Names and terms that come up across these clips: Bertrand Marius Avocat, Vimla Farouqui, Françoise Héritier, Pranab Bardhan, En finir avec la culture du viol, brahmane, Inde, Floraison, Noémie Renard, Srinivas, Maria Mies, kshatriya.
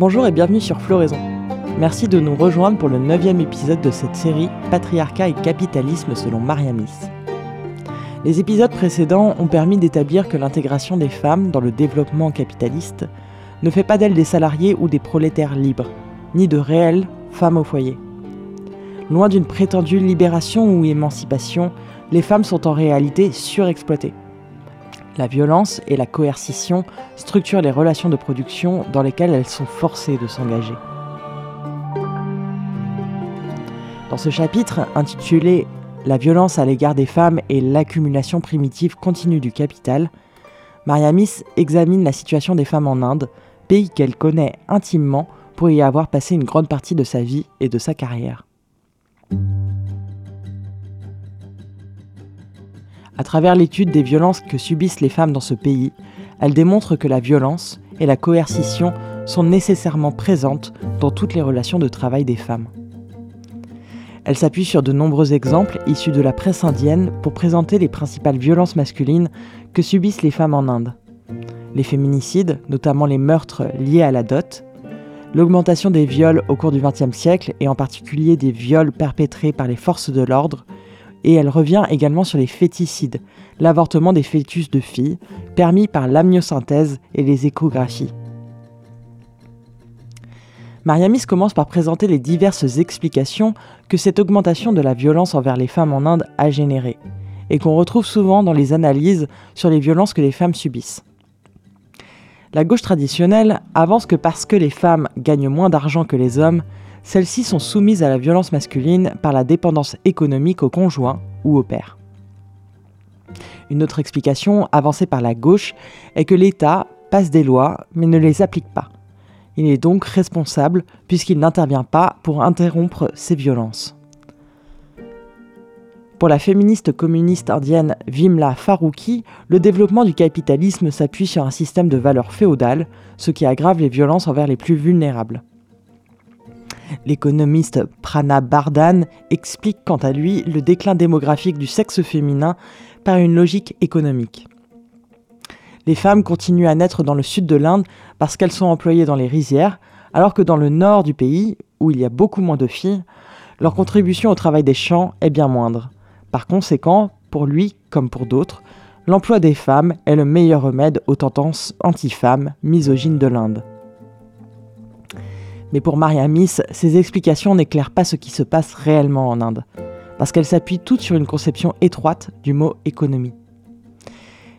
Bonjour et bienvenue sur Floraison. Merci de nous rejoindre pour le 9e épisode de cette série « Patriarcat et capitalisme selon Maria Mies ». Les épisodes précédents ont permis d'établir que l'intégration des femmes dans le développement capitaliste ne fait pas d'elles des salariés ou des prolétaires libres, ni de réelles femmes au foyer. Loin d'une prétendue libération ou émancipation, les femmes sont en réalité surexploitées. La violence et la coercition structurent les relations de production dans lesquelles elles sont forcées de s'engager. Dans ce chapitre, intitulé « La violence à l'égard des femmes et l'accumulation primitive continue du capital », Maria Mies examine la situation des femmes en Inde, pays qu'elle connaît intimement pour y avoir passé une grande partie de sa vie et de sa carrière. À travers l'étude des violences que subissent les femmes dans ce pays, elle démontre que la violence et la coercition sont nécessairement présentes dans toutes les relations de travail des femmes. Elle s'appuie sur de nombreux exemples issus de la presse indienne pour présenter les principales violences masculines que subissent les femmes en Inde. Les féminicides, notamment les meurtres liés à la dot, l'augmentation des viols au cours du XXe siècle et en particulier des viols perpétrés par les forces de l'ordre, et elle revient également sur les féticides, l'avortement des fœtus de filles, permis par l'amniosynthèse et les échographies. Maria Mies commence par présenter les diverses explications que cette augmentation de la violence envers les femmes en Inde a générée, et qu'on retrouve souvent dans les analyses sur les violences que les femmes subissent. La gauche traditionnelle avance que parce que les femmes gagnent moins d'argent que les hommes, celles-ci sont soumises à la violence masculine par la dépendance économique au conjoint ou au père. Une autre explication avancée par la gauche est que l'État passe des lois mais ne les applique pas. Il est donc responsable puisqu'il n'intervient pas pour interrompre ces violences. Pour la féministe communiste indienne Vimla Farouqui, le développement du capitalisme s'appuie sur un système de valeurs féodales, ce qui aggrave les violences envers les plus vulnérables. L'économiste Pranab Bardhan explique quant à lui le déclin démographique du sexe féminin par une logique économique. Les femmes continuent à naître dans le sud de l'Inde parce qu'elles sont employées dans les rizières, alors que dans le nord du pays, où il y a beaucoup moins de filles, leur contribution au travail des champs est bien moindre. Par conséquent, pour lui comme pour d'autres, l'emploi des femmes est le meilleur remède aux tendances anti-femmes misogynes de l'Inde. Mais pour Maria Mies, ces explications n'éclairent pas ce qui se passe réellement en Inde, parce qu'elles s'appuient toutes sur une conception étroite du mot « économie ».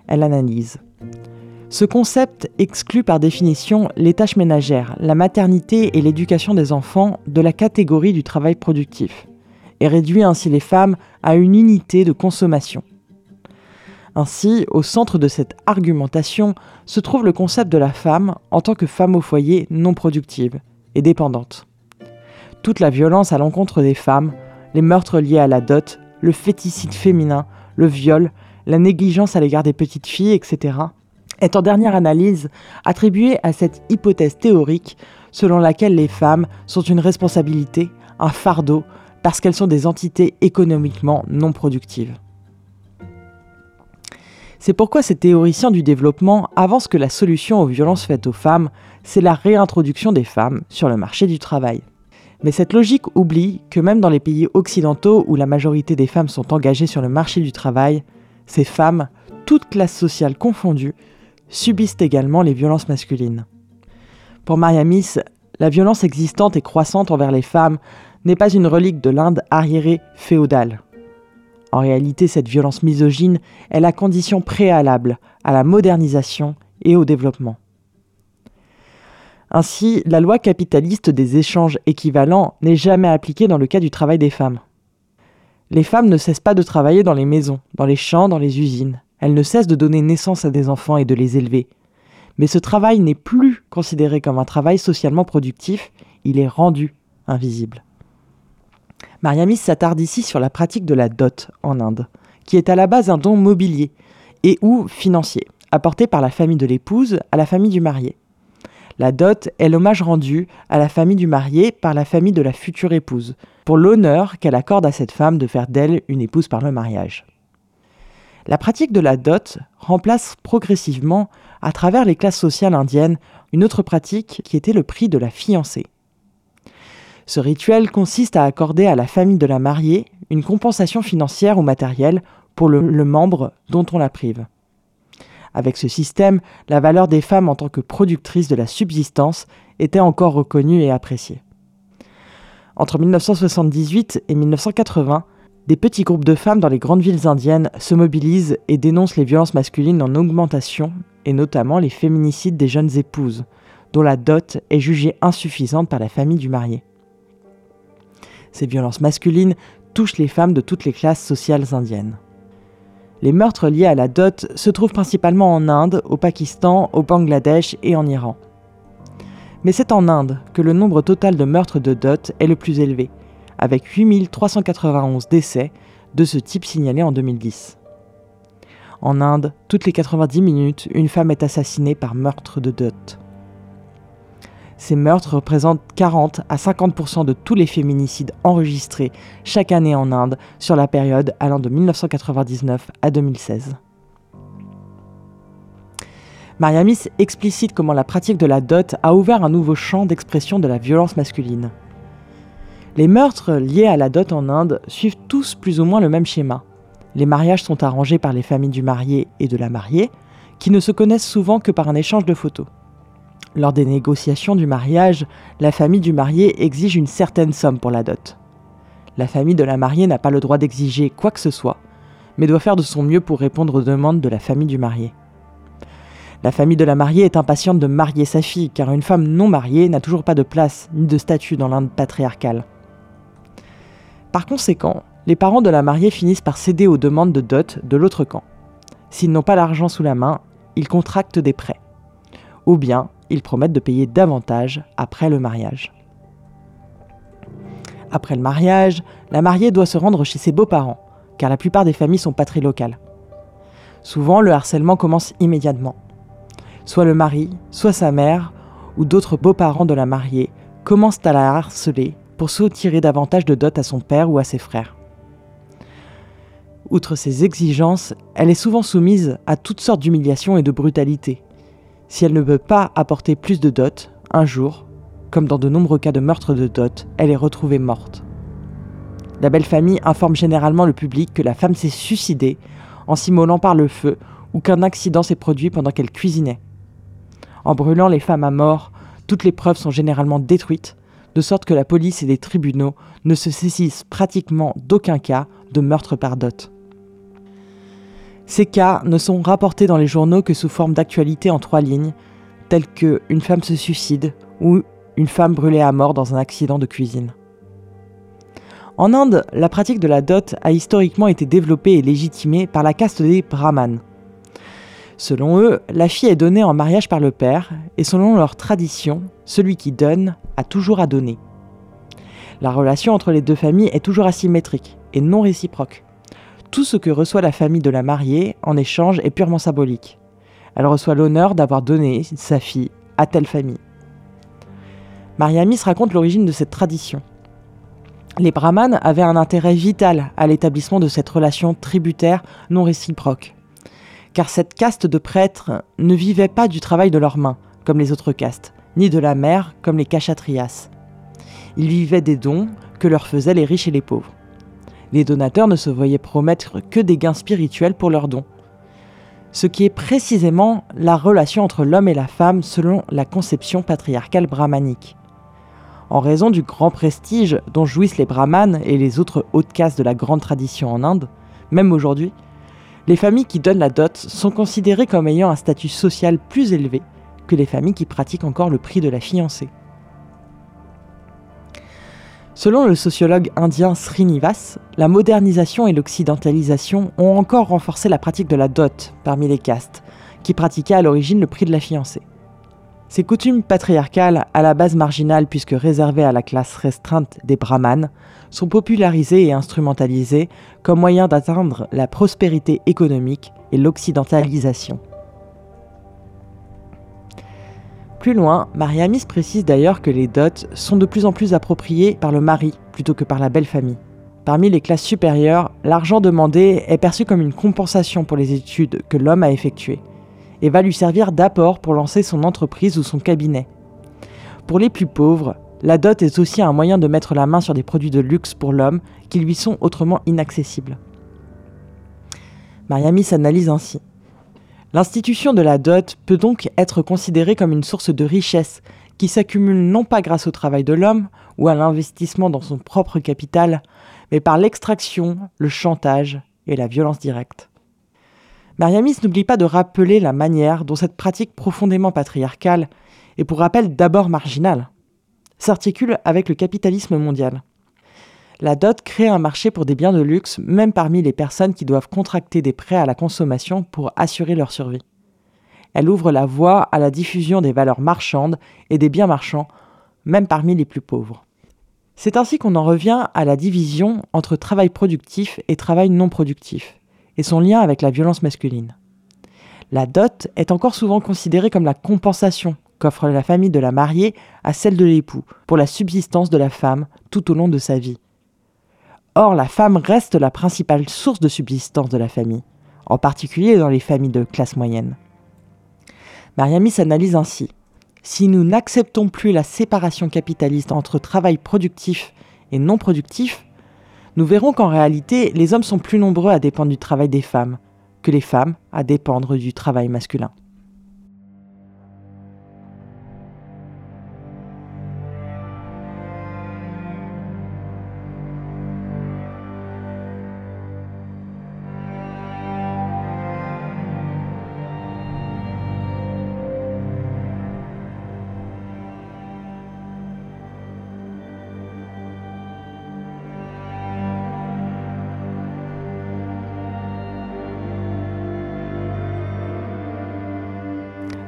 Elle analyse. Ce concept exclut par définition les tâches ménagères, la maternité et l'éducation des enfants de la catégorie du travail productif, et réduit ainsi les femmes à une unité de consommation. Ainsi, au centre de cette argumentation se trouve le concept de la femme en tant que femme au foyer non productive et dépendante. Toute la violence à l'encontre des femmes, les meurtres liés à la dot, le féticide féminin, le viol, la négligence à l'égard des petites filles, etc., est en dernière analyse attribuée à cette hypothèse théorique selon laquelle les femmes sont une responsabilité, un fardeau, parce qu'elles sont des entités économiquement non productives. C'est pourquoi ces théoriciens du développement avancent que la solution aux violences faites aux femmes, c'est la réintroduction des femmes sur le marché du travail. Mais cette logique oublie que même dans les pays occidentaux où la majorité des femmes sont engagées sur le marché du travail, ces femmes, toutes classes sociales confondues, subissent également les violences masculines. Pour Maria Mies, la violence existante et croissante envers les femmes n'est pas une relique de l'Inde arriérée féodale. En réalité, cette violence misogyne est la condition préalable à la modernisation et au développement. Ainsi, la loi capitaliste des échanges équivalents n'est jamais appliquée dans le cas du travail des femmes. Les femmes ne cessent pas de travailler dans les maisons, dans les champs, dans les usines. Elles ne cessent de donner naissance à des enfants et de les élever. Mais ce travail n'est plus considéré comme un travail socialement productif, il est rendu invisible. Maria Mies s'attarde ici sur la pratique de la dot en Inde, qui est à la base un don mobilier et ou financier, apporté par la famille de l'épouse à la famille du marié. La dot est l'hommage rendu à la famille du marié par la famille de la future épouse, pour l'honneur qu'elle accorde à cette femme de faire d'elle une épouse par le mariage. La pratique de la dot remplace progressivement à travers les classes sociales indiennes, une autre pratique qui était le prix de la fiancée. Ce rituel consiste à accorder à la famille de la mariée une compensation financière ou matérielle pour le membre dont on la prive. Avec ce système, la valeur des femmes en tant que productrices de la subsistance était encore reconnue et appréciée. Entre 1978 et 1980, des petits groupes de femmes dans les grandes villes indiennes se mobilisent et dénoncent les violences masculines en augmentation, et notamment les féminicides des jeunes épouses, dont la dot est jugée insuffisante par la famille du marié. Ces violences masculines touchent les femmes de toutes les classes sociales indiennes. Les meurtres liés à la dot se trouvent principalement en Inde, au Pakistan, au Bangladesh et en Iran. Mais c'est en Inde que le nombre total de meurtres de dot est le plus élevé, avec 8391 décès de ce type signalés en 2010. En Inde, toutes les 90 minutes, une femme est assassinée par meurtre de dot. Ces meurtres représentent 40 à 50% de tous les féminicides enregistrés chaque année en Inde sur la période allant de 1999 à 2016. Maria Mies explicite comment la pratique de la dot a ouvert un nouveau champ d'expression de la violence masculine. Les meurtres liés à la dot en Inde suivent tous plus ou moins le même schéma. Les mariages sont arrangés par les familles du marié et de la mariée, qui ne se connaissent souvent que par un échange de photos. Lors des négociations du mariage, la famille du marié exige une certaine somme pour la dot. La famille de la mariée n'a pas le droit d'exiger quoi que ce soit, mais doit faire de son mieux pour répondre aux demandes de la famille du marié. La famille de la mariée est impatiente de marier sa fille, car une femme non mariée n'a toujours pas de place ni de statut dans l'Inde patriarcale. Par conséquent, les parents de la mariée finissent par céder aux demandes de dot de l'autre camp. S'ils n'ont pas l'argent sous la main, ils contractent des prêts. Ou bien, ils promettent de payer davantage après le mariage. Après le mariage, la mariée doit se rendre chez ses beaux-parents, car la plupart des familles sont patrilocales. Souvent, le harcèlement commence immédiatement. Soit le mari, soit sa mère, ou d'autres beaux-parents de la mariée, commencent à la harceler pour soutirer davantage de dot à son père ou à ses frères. Outre ses exigences, elle est souvent soumise à toutes sortes d'humiliations et de brutalités. Si elle ne peut pas apporter plus de dot, un jour, comme dans de nombreux cas de meurtre de dot, elle est retrouvée morte. La belle-famille informe généralement le public que la femme s'est suicidée en s'immolant par le feu ou qu'un accident s'est produit pendant qu'elle cuisinait. En brûlant les femmes à mort, toutes les preuves sont généralement détruites, de sorte que la police et les tribunaux ne se saisissent pratiquement d'aucun cas de meurtre par dot. Ces cas ne sont rapportés dans les journaux que sous forme d'actualité en 3 lignes, telles que « une femme se suicide » ou « une femme brûlée à mort dans un accident de cuisine ». En Inde, la pratique de la dot a historiquement été développée et légitimée par la caste des brahmanes. Selon eux, la fille est donnée en mariage par le père, et selon leur tradition, celui qui donne a toujours à donner. La relation entre les deux familles est toujours asymétrique et non réciproque. Tout ce que reçoit la famille de la mariée en échange est purement symbolique. Elle reçoit l'honneur d'avoir donné sa fille à telle famille. Maria Mies raconte l'origine de cette tradition. Les brahmanes avaient un intérêt vital à l'établissement de cette relation tributaire non réciproque, car cette caste de prêtres ne vivait pas du travail de leurs mains, comme les autres castes, ni de la mère, comme les kshatriyas. Ils vivaient des dons que leur faisaient les riches et les pauvres. Les donateurs ne se voyaient promettre que des gains spirituels pour leurs dons. Ce qui est précisément la relation entre l'homme et la femme selon la conception patriarcale brahmanique. En raison du grand prestige dont jouissent les brahmanes et les autres hautes castes de la grande tradition en Inde, même aujourd'hui, les familles qui donnent la dot sont considérées comme ayant un statut social plus élevé que les familles qui pratiquent encore le prix de la fiancée. Selon le sociologue indien Srinivas, la modernisation et l'occidentalisation ont encore renforcé la pratique de la dot parmi les castes, qui pratiquaient à l'origine le prix de la fiancée. Ces coutumes patriarcales, à la base marginale puisque réservées à la classe restreinte des brahmanes, sont popularisées et instrumentalisées comme moyen d'atteindre la prospérité économique et l'occidentalisation. Plus loin, Maria Mies précise d'ailleurs que les dots sont de plus en plus appropriées par le mari plutôt que par la belle-famille. Parmi les classes supérieures, l'argent demandé est perçu comme une compensation pour les études que l'homme a effectuées et va lui servir d'apport pour lancer son entreprise ou son cabinet. Pour les plus pauvres, la dot est aussi un moyen de mettre la main sur des produits de luxe pour l'homme qui lui sont autrement inaccessibles. Maria Mies s'analyse ainsi. L'institution de la dot peut donc être considérée comme une source de richesse qui s'accumule non pas grâce au travail de l'homme ou à l'investissement dans son propre capital, mais par l'extraction, le chantage et la violence directe. Maria Mies n'oublie pas de rappeler la manière dont cette pratique profondément patriarcale, et pour rappel d'abord marginale, s'articule avec le capitalisme mondial. La dot crée un marché pour des biens de luxe, même parmi les personnes qui doivent contracter des prêts à la consommation pour assurer leur survie. Elle ouvre la voie à la diffusion des valeurs marchandes et des biens marchands, même parmi les plus pauvres. C'est ainsi qu'on en revient à la division entre travail productif et travail non productif, et son lien avec la violence masculine. La dot est encore souvent considérée comme la compensation qu'offre la famille de la mariée à celle de l'époux, pour la subsistance de la femme tout au long de sa vie. Or, la femme reste la principale source de subsistance de la famille, en particulier dans les familles de classe moyenne. Maria Mies s'analyse ainsi. Si nous n'acceptons plus la séparation capitaliste entre travail productif et non productif, nous verrons qu'en réalité, les hommes sont plus nombreux à dépendre du travail des femmes que les femmes à dépendre du travail masculin.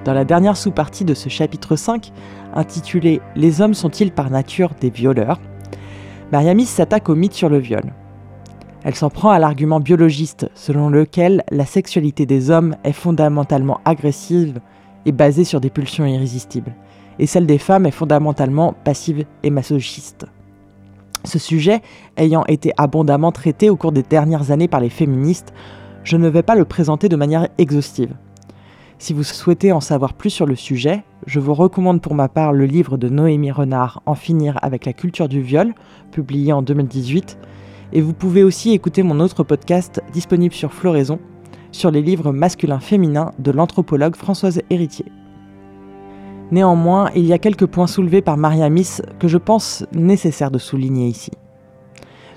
Dans la dernière sous-partie de ce chapitre 5, intitulé « Les hommes sont-ils par nature des violeurs ?», Maria Mies s'attaque au mythe sur le viol. Elle s'en prend à l'argument biologiste selon lequel la sexualité des hommes est fondamentalement agressive et basée sur des pulsions irrésistibles, et celle des femmes est fondamentalement passive et masochiste. Ce sujet ayant été abondamment traité au cours des dernières années par les féministes, je ne vais pas le présenter de manière exhaustive. Si vous souhaitez en savoir plus sur le sujet, je vous recommande pour ma part le livre de Noémie Renard « En finir avec la culture du viol », publié en 2018, et vous pouvez aussi écouter mon autre podcast disponible sur Floraison, sur les livres masculins-féminins de l'anthropologue Françoise Héritier. Néanmoins, il y a quelques points soulevés par Maria Mies que je pense nécessaire de souligner ici.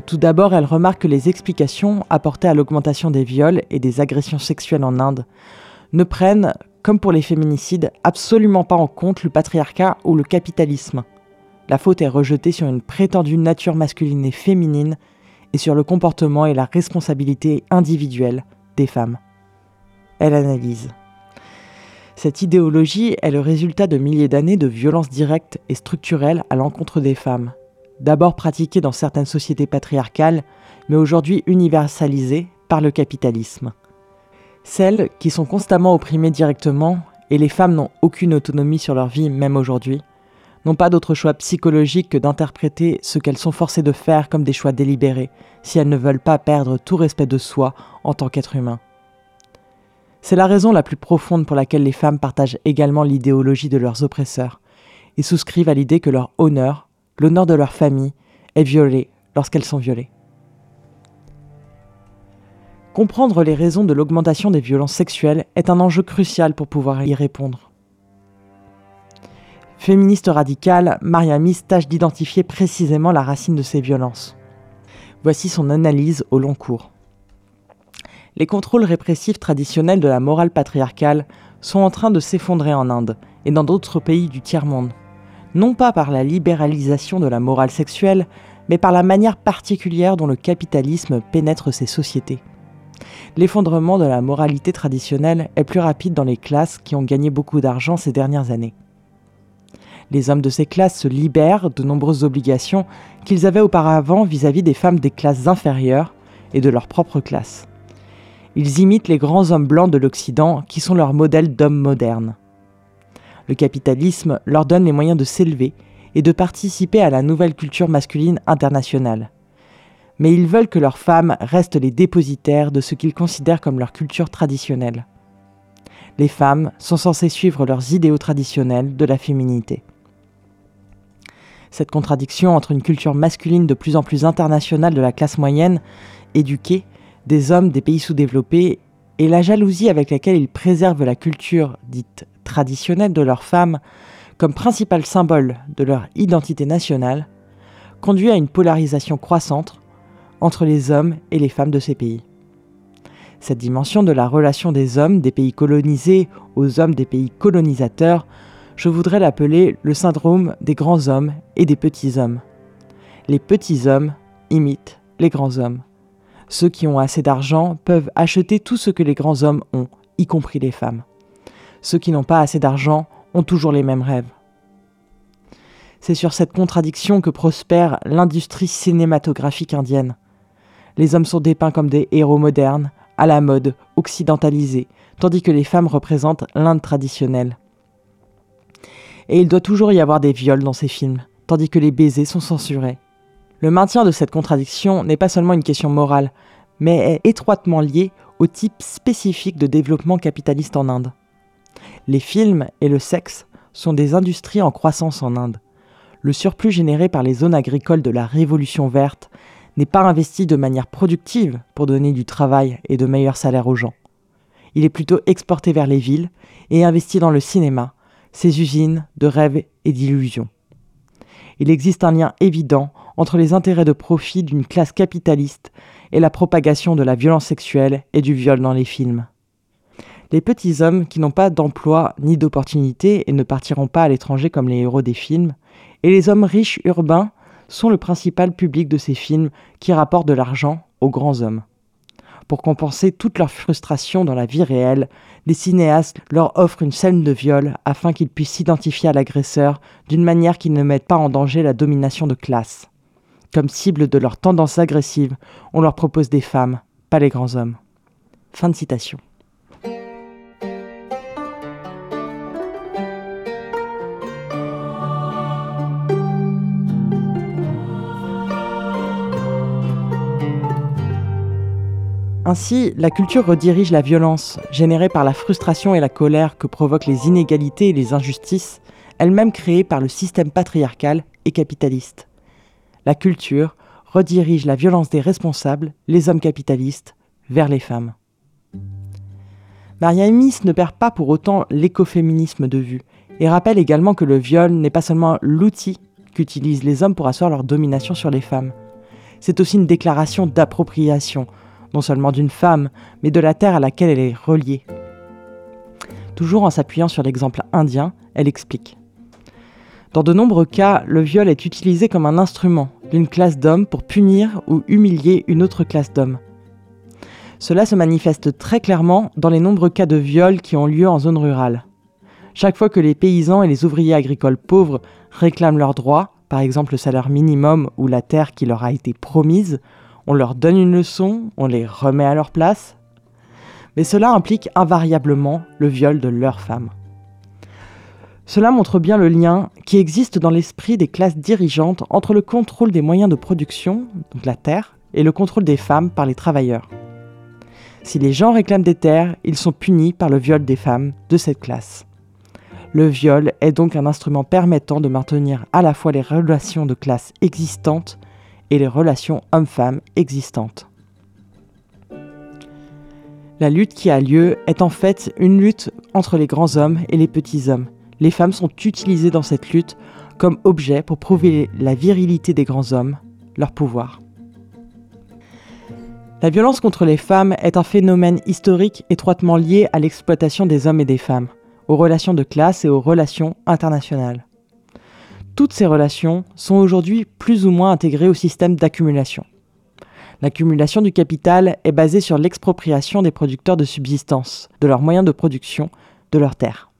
Tout d'abord, elle remarque que les explications apportées à l'augmentation des viols et des agressions sexuelles en Inde ne prennent, comme pour les féminicides, absolument pas en compte le patriarcat ou le capitalisme. La faute est rejetée sur une prétendue nature masculine et féminine et sur le comportement et la responsabilité individuelle des femmes. Elle analyse. Cette idéologie est le résultat de milliers d'années de violences directes et structurelles à l'encontre des femmes, d'abord pratiquées dans certaines sociétés patriarcales, mais aujourd'hui universalisées par le capitalisme. Celles qui sont constamment opprimées directement, et les femmes n'ont aucune autonomie sur leur vie, même aujourd'hui, n'ont pas d'autre choix psychologique que d'interpréter ce qu'elles sont forcées de faire comme des choix délibérés, si elles ne veulent pas perdre tout respect de soi en tant qu'être humain. C'est la raison la plus profonde pour laquelle les femmes partagent également l'idéologie de leurs oppresseurs, et souscrivent à l'idée que leur honneur, l'honneur de leur famille, est violé lorsqu'elles sont violées. Comprendre les raisons de l'augmentation des violences sexuelles est un enjeu crucial pour pouvoir y répondre. Féministe radicale, Maria Mies tâche d'identifier précisément la racine de ces violences. Voici son analyse au long cours. Les contrôles répressifs traditionnels de la morale patriarcale sont en train de s'effondrer en Inde et dans d'autres pays du tiers-monde, non pas par la libéralisation de la morale sexuelle, mais par la manière particulière dont le capitalisme pénètre ces sociétés. L'effondrement de la moralité traditionnelle est plus rapide dans les classes qui ont gagné beaucoup d'argent ces dernières années. Les hommes de ces classes se libèrent de nombreuses obligations qu'ils avaient auparavant vis-à-vis des femmes des classes inférieures et de leur propre classe. Ils imitent les grands hommes blancs de l'Occident qui sont leurs modèles d'hommes modernes. Le capitalisme leur donne les moyens de s'élever et de participer à la nouvelle culture masculine internationale. Mais ils veulent que leurs femmes restent les dépositaires de ce qu'ils considèrent comme leur culture traditionnelle. les femmes sont censées suivre leurs idéaux traditionnels de la féminité. Cette contradiction entre une culture masculine de plus en plus internationale de la classe moyenne, éduquée, des hommes des pays sous-développés, et la jalousie avec laquelle ils préservent la culture dite traditionnelle de leurs femmes comme principal symbole de leur identité nationale, conduit à une polarisation croissante entre les hommes et les femmes de ces pays. Cette dimension de la relation des hommes des pays colonisés aux hommes des pays colonisateurs, je voudrais l'appeler le syndrome des grands hommes et des petits hommes. Les petits hommes imitent les grands hommes. Ceux qui ont assez d'argent peuvent acheter tout ce que les grands hommes ont, y compris les femmes. Ceux qui n'ont pas assez d'argent ont toujours les mêmes rêves. C'est sur cette contradiction que prospère l'industrie cinématographique indienne. Les hommes sont dépeints comme des héros modernes, à la mode, occidentalisés, tandis que les femmes représentent l'Inde traditionnelle. Et il doit toujours y avoir des viols dans ces films, tandis que les baisers sont censurés. Le maintien de cette contradiction n'est pas seulement une question morale, mais est étroitement lié au type spécifique de développement capitaliste en Inde. Les films et le sexe sont des industries en croissance en Inde. Le surplus généré par les zones agricoles de la Révolution verte n'est pas investi de manière productive pour donner du travail et de meilleurs salaires aux gens. Il est plutôt exporté vers les villes et investi dans le cinéma, ces usines de rêves et d'illusions. Il existe un lien évident entre les intérêts de profit d'une classe capitaliste et la propagation de la violence sexuelle et du viol dans les films. Les petits hommes qui n'ont pas d'emploi ni d'opportunité et ne partiront pas à l'étranger comme les héros des films, et les hommes riches urbains sont le principal public de ces films qui rapportent de l'argent aux grands hommes. Pour compenser toute leur frustration dans la vie réelle, les cinéastes leur offrent une scène de viol afin qu'ils puissent s'identifier à l'agresseur d'une manière qui ne mette pas en danger la domination de classe. Comme cible de leurs tendances agressives, on leur propose des femmes, pas les grands hommes. Fin de citation. Ainsi, la culture redirige la violence, générée par la frustration et la colère que provoquent les inégalités et les injustices, elles-mêmes créées par le système patriarcal et capitaliste. La culture redirige la violence des responsables, les hommes capitalistes, vers les femmes. Maria Mies ne perd pas pour autant l'écoféminisme de vue, et rappelle également que le viol n'est pas seulement l'outil qu'utilisent les hommes pour asseoir leur domination sur les femmes. C'est aussi une déclaration d'appropriation, non seulement d'une femme, mais de la terre à laquelle elle est reliée. Toujours en s'appuyant sur l'exemple indien, elle explique. Dans de nombreux cas, le viol est utilisé comme un instrument d'une classe d'hommes pour punir ou humilier une autre classe d'hommes. Cela se manifeste très clairement dans les nombreux cas de viol qui ont lieu en zone rurale. Chaque fois que les paysans et les ouvriers agricoles pauvres réclament leurs droits, par exemple le salaire minimum ou la terre qui leur a été promise, on leur donne une leçon, on les remet à leur place, mais cela implique invariablement le viol de leur femme. Cela montre bien le lien qui existe dans l'esprit des classes dirigeantes entre le contrôle des moyens de production, donc la terre, et le contrôle des femmes par les travailleurs. Si les gens réclament des terres, ils sont punis par le viol des femmes de cette classe. Le viol est donc un instrument permettant de maintenir à la fois les relations de classe existantes et les relations hommes-femmes existantes. La lutte qui a lieu est en fait une lutte entre les grands hommes et les petits hommes. Les femmes sont utilisées dans cette lutte comme objet pour prouver la virilité des grands hommes, leur pouvoir. La violence contre les femmes est un phénomène historique étroitement lié à l'exploitation des hommes et des femmes, aux relations de classe et aux relations internationales. Toutes ces relations sont aujourd'hui plus ou moins intégrées au système d'accumulation. L'accumulation du capital est basée sur l'expropriation des producteurs de subsistance, de leurs moyens de production, de leurs terres.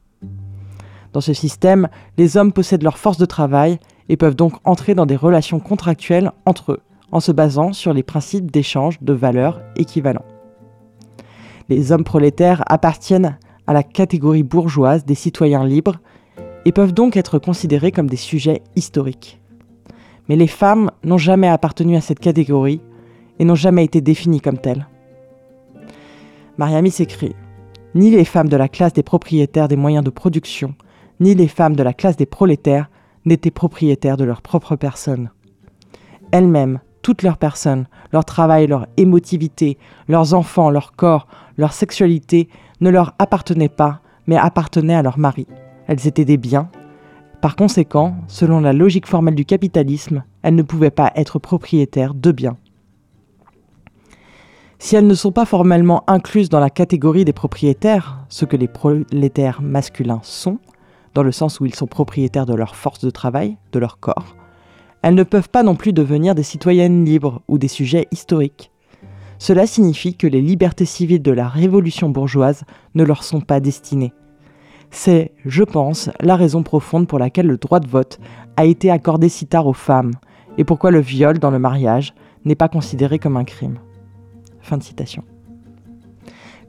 Dans ce système, les hommes possèdent leur force de travail et peuvent donc entrer dans des relations contractuelles entre eux, en se basant sur les principes d'échange de valeurs équivalents. Les hommes prolétaires appartiennent à la catégorie bourgeoise des citoyens libres, et peuvent donc être considérés comme des sujets historiques. Mais les femmes n'ont jamais appartenu à cette catégorie et n'ont jamais été définies comme telles. Maria Mies écrit « ni les femmes de la classe des propriétaires des moyens de production, ni les femmes de la classe des prolétaires n'étaient propriétaires de leur propre personne. Elles-mêmes, toutes leurs personnes, leur travail, leur émotivité, leurs enfants, leur corps, leur sexualité ne leur appartenaient pas, mais appartenaient à leur mari. Elles étaient des biens. Par conséquent, selon la logique formelle du capitalisme, elles ne pouvaient pas être propriétaires de biens. Si elles ne sont pas formellement incluses dans la catégorie des propriétaires, ce que les prolétaires masculins sont, dans le sens où ils sont propriétaires de leur force de travail, de leur corps, elles ne peuvent pas non plus devenir des citoyennes libres ou des sujets historiques. Cela signifie que les libertés civiles de la révolution bourgeoise ne leur sont pas destinées. C'est, je pense, la raison profonde pour laquelle le droit de vote a été accordé si tard aux femmes et pourquoi le viol dans le mariage n'est pas considéré comme un crime. Fin de citation.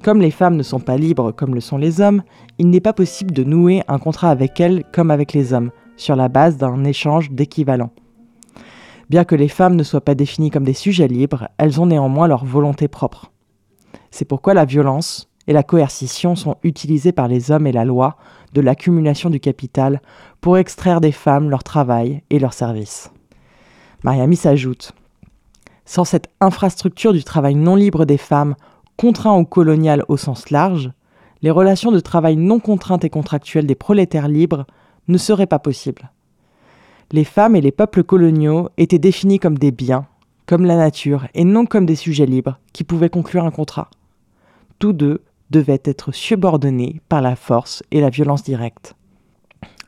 Comme les femmes ne sont pas libres comme le sont les hommes, il n'est pas possible de nouer un contrat avec elles comme avec les hommes, sur la base d'un échange d'équivalents. Bien que les femmes ne soient pas définies comme des sujets libres, elles ont néanmoins leur volonté propre. C'est pourquoi la violence et la coercition sont utilisées par les hommes et la loi de l'accumulation du capital pour extraire des femmes leur travail et leurs services. Maria Mies ajoute « Sans cette infrastructure du travail non libre des femmes, contraint ou colonial au sens large, les relations de travail non contraintes et contractuelles des prolétaires libres ne seraient pas possibles. Les femmes et les peuples coloniaux étaient définis comme des biens, comme la nature, et non comme des sujets libres qui pouvaient conclure un contrat. Tous deux devaient être subordonnés par la force et la violence directe.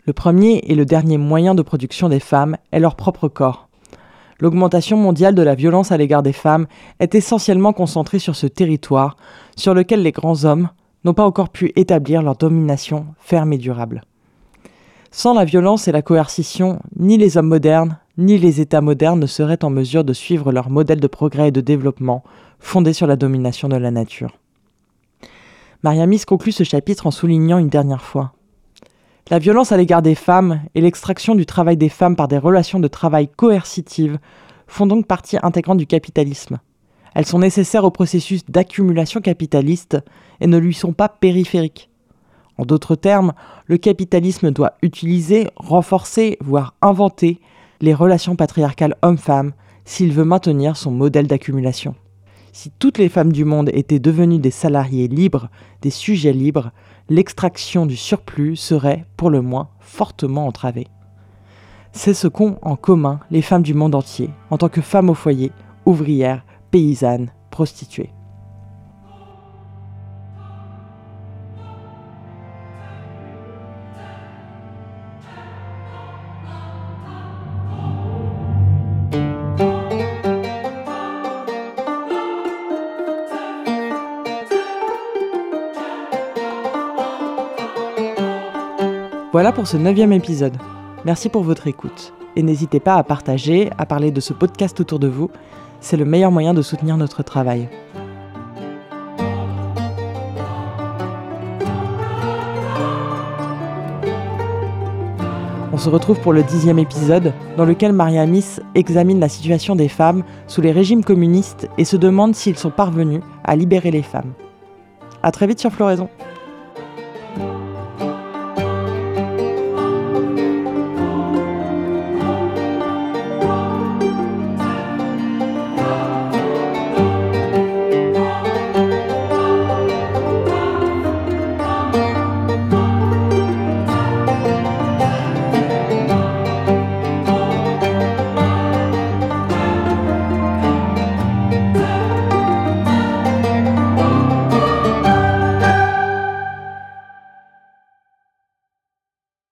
Le premier et le dernier moyen de production des femmes est leur propre corps. L'augmentation mondiale de la violence à l'égard des femmes est essentiellement concentrée sur ce territoire sur lequel les grands hommes n'ont pas encore pu établir leur domination ferme et durable. Sans la violence et la coercition, ni les hommes modernes, ni les États modernes ne seraient en mesure de suivre leur modèle de progrès et de développement fondé sur la domination de la nature. Maria Mies conclut ce chapitre en soulignant une dernière fois. La violence à l'égard des femmes et l'extraction du travail des femmes par des relations de travail coercitives font donc partie intégrante du capitalisme. Elles sont nécessaires au processus d'accumulation capitaliste et ne lui sont pas périphériques. En d'autres termes, le capitalisme doit utiliser, renforcer, voire inventer les relations patriarcales hommes-femmes s'il veut maintenir son modèle d'accumulation. Si toutes les femmes du monde étaient devenues des salariés libres, des sujets libres, l'extraction du surplus serait, pour le moins, fortement entravée. C'est ce qu'ont en commun les femmes du monde entier, en tant que femmes au foyer, ouvrières, paysannes, prostituées. Voilà pour ce 9e épisode. Merci pour votre écoute. Et n'hésitez pas à partager, à parler de ce podcast autour de vous. C'est le meilleur moyen de soutenir notre travail. On se retrouve pour le 10e épisode, dans lequel Maria Mies examine la situation des femmes sous les régimes communistes et se demande s'ils sont parvenus à libérer les femmes. À très vite sur Floraison.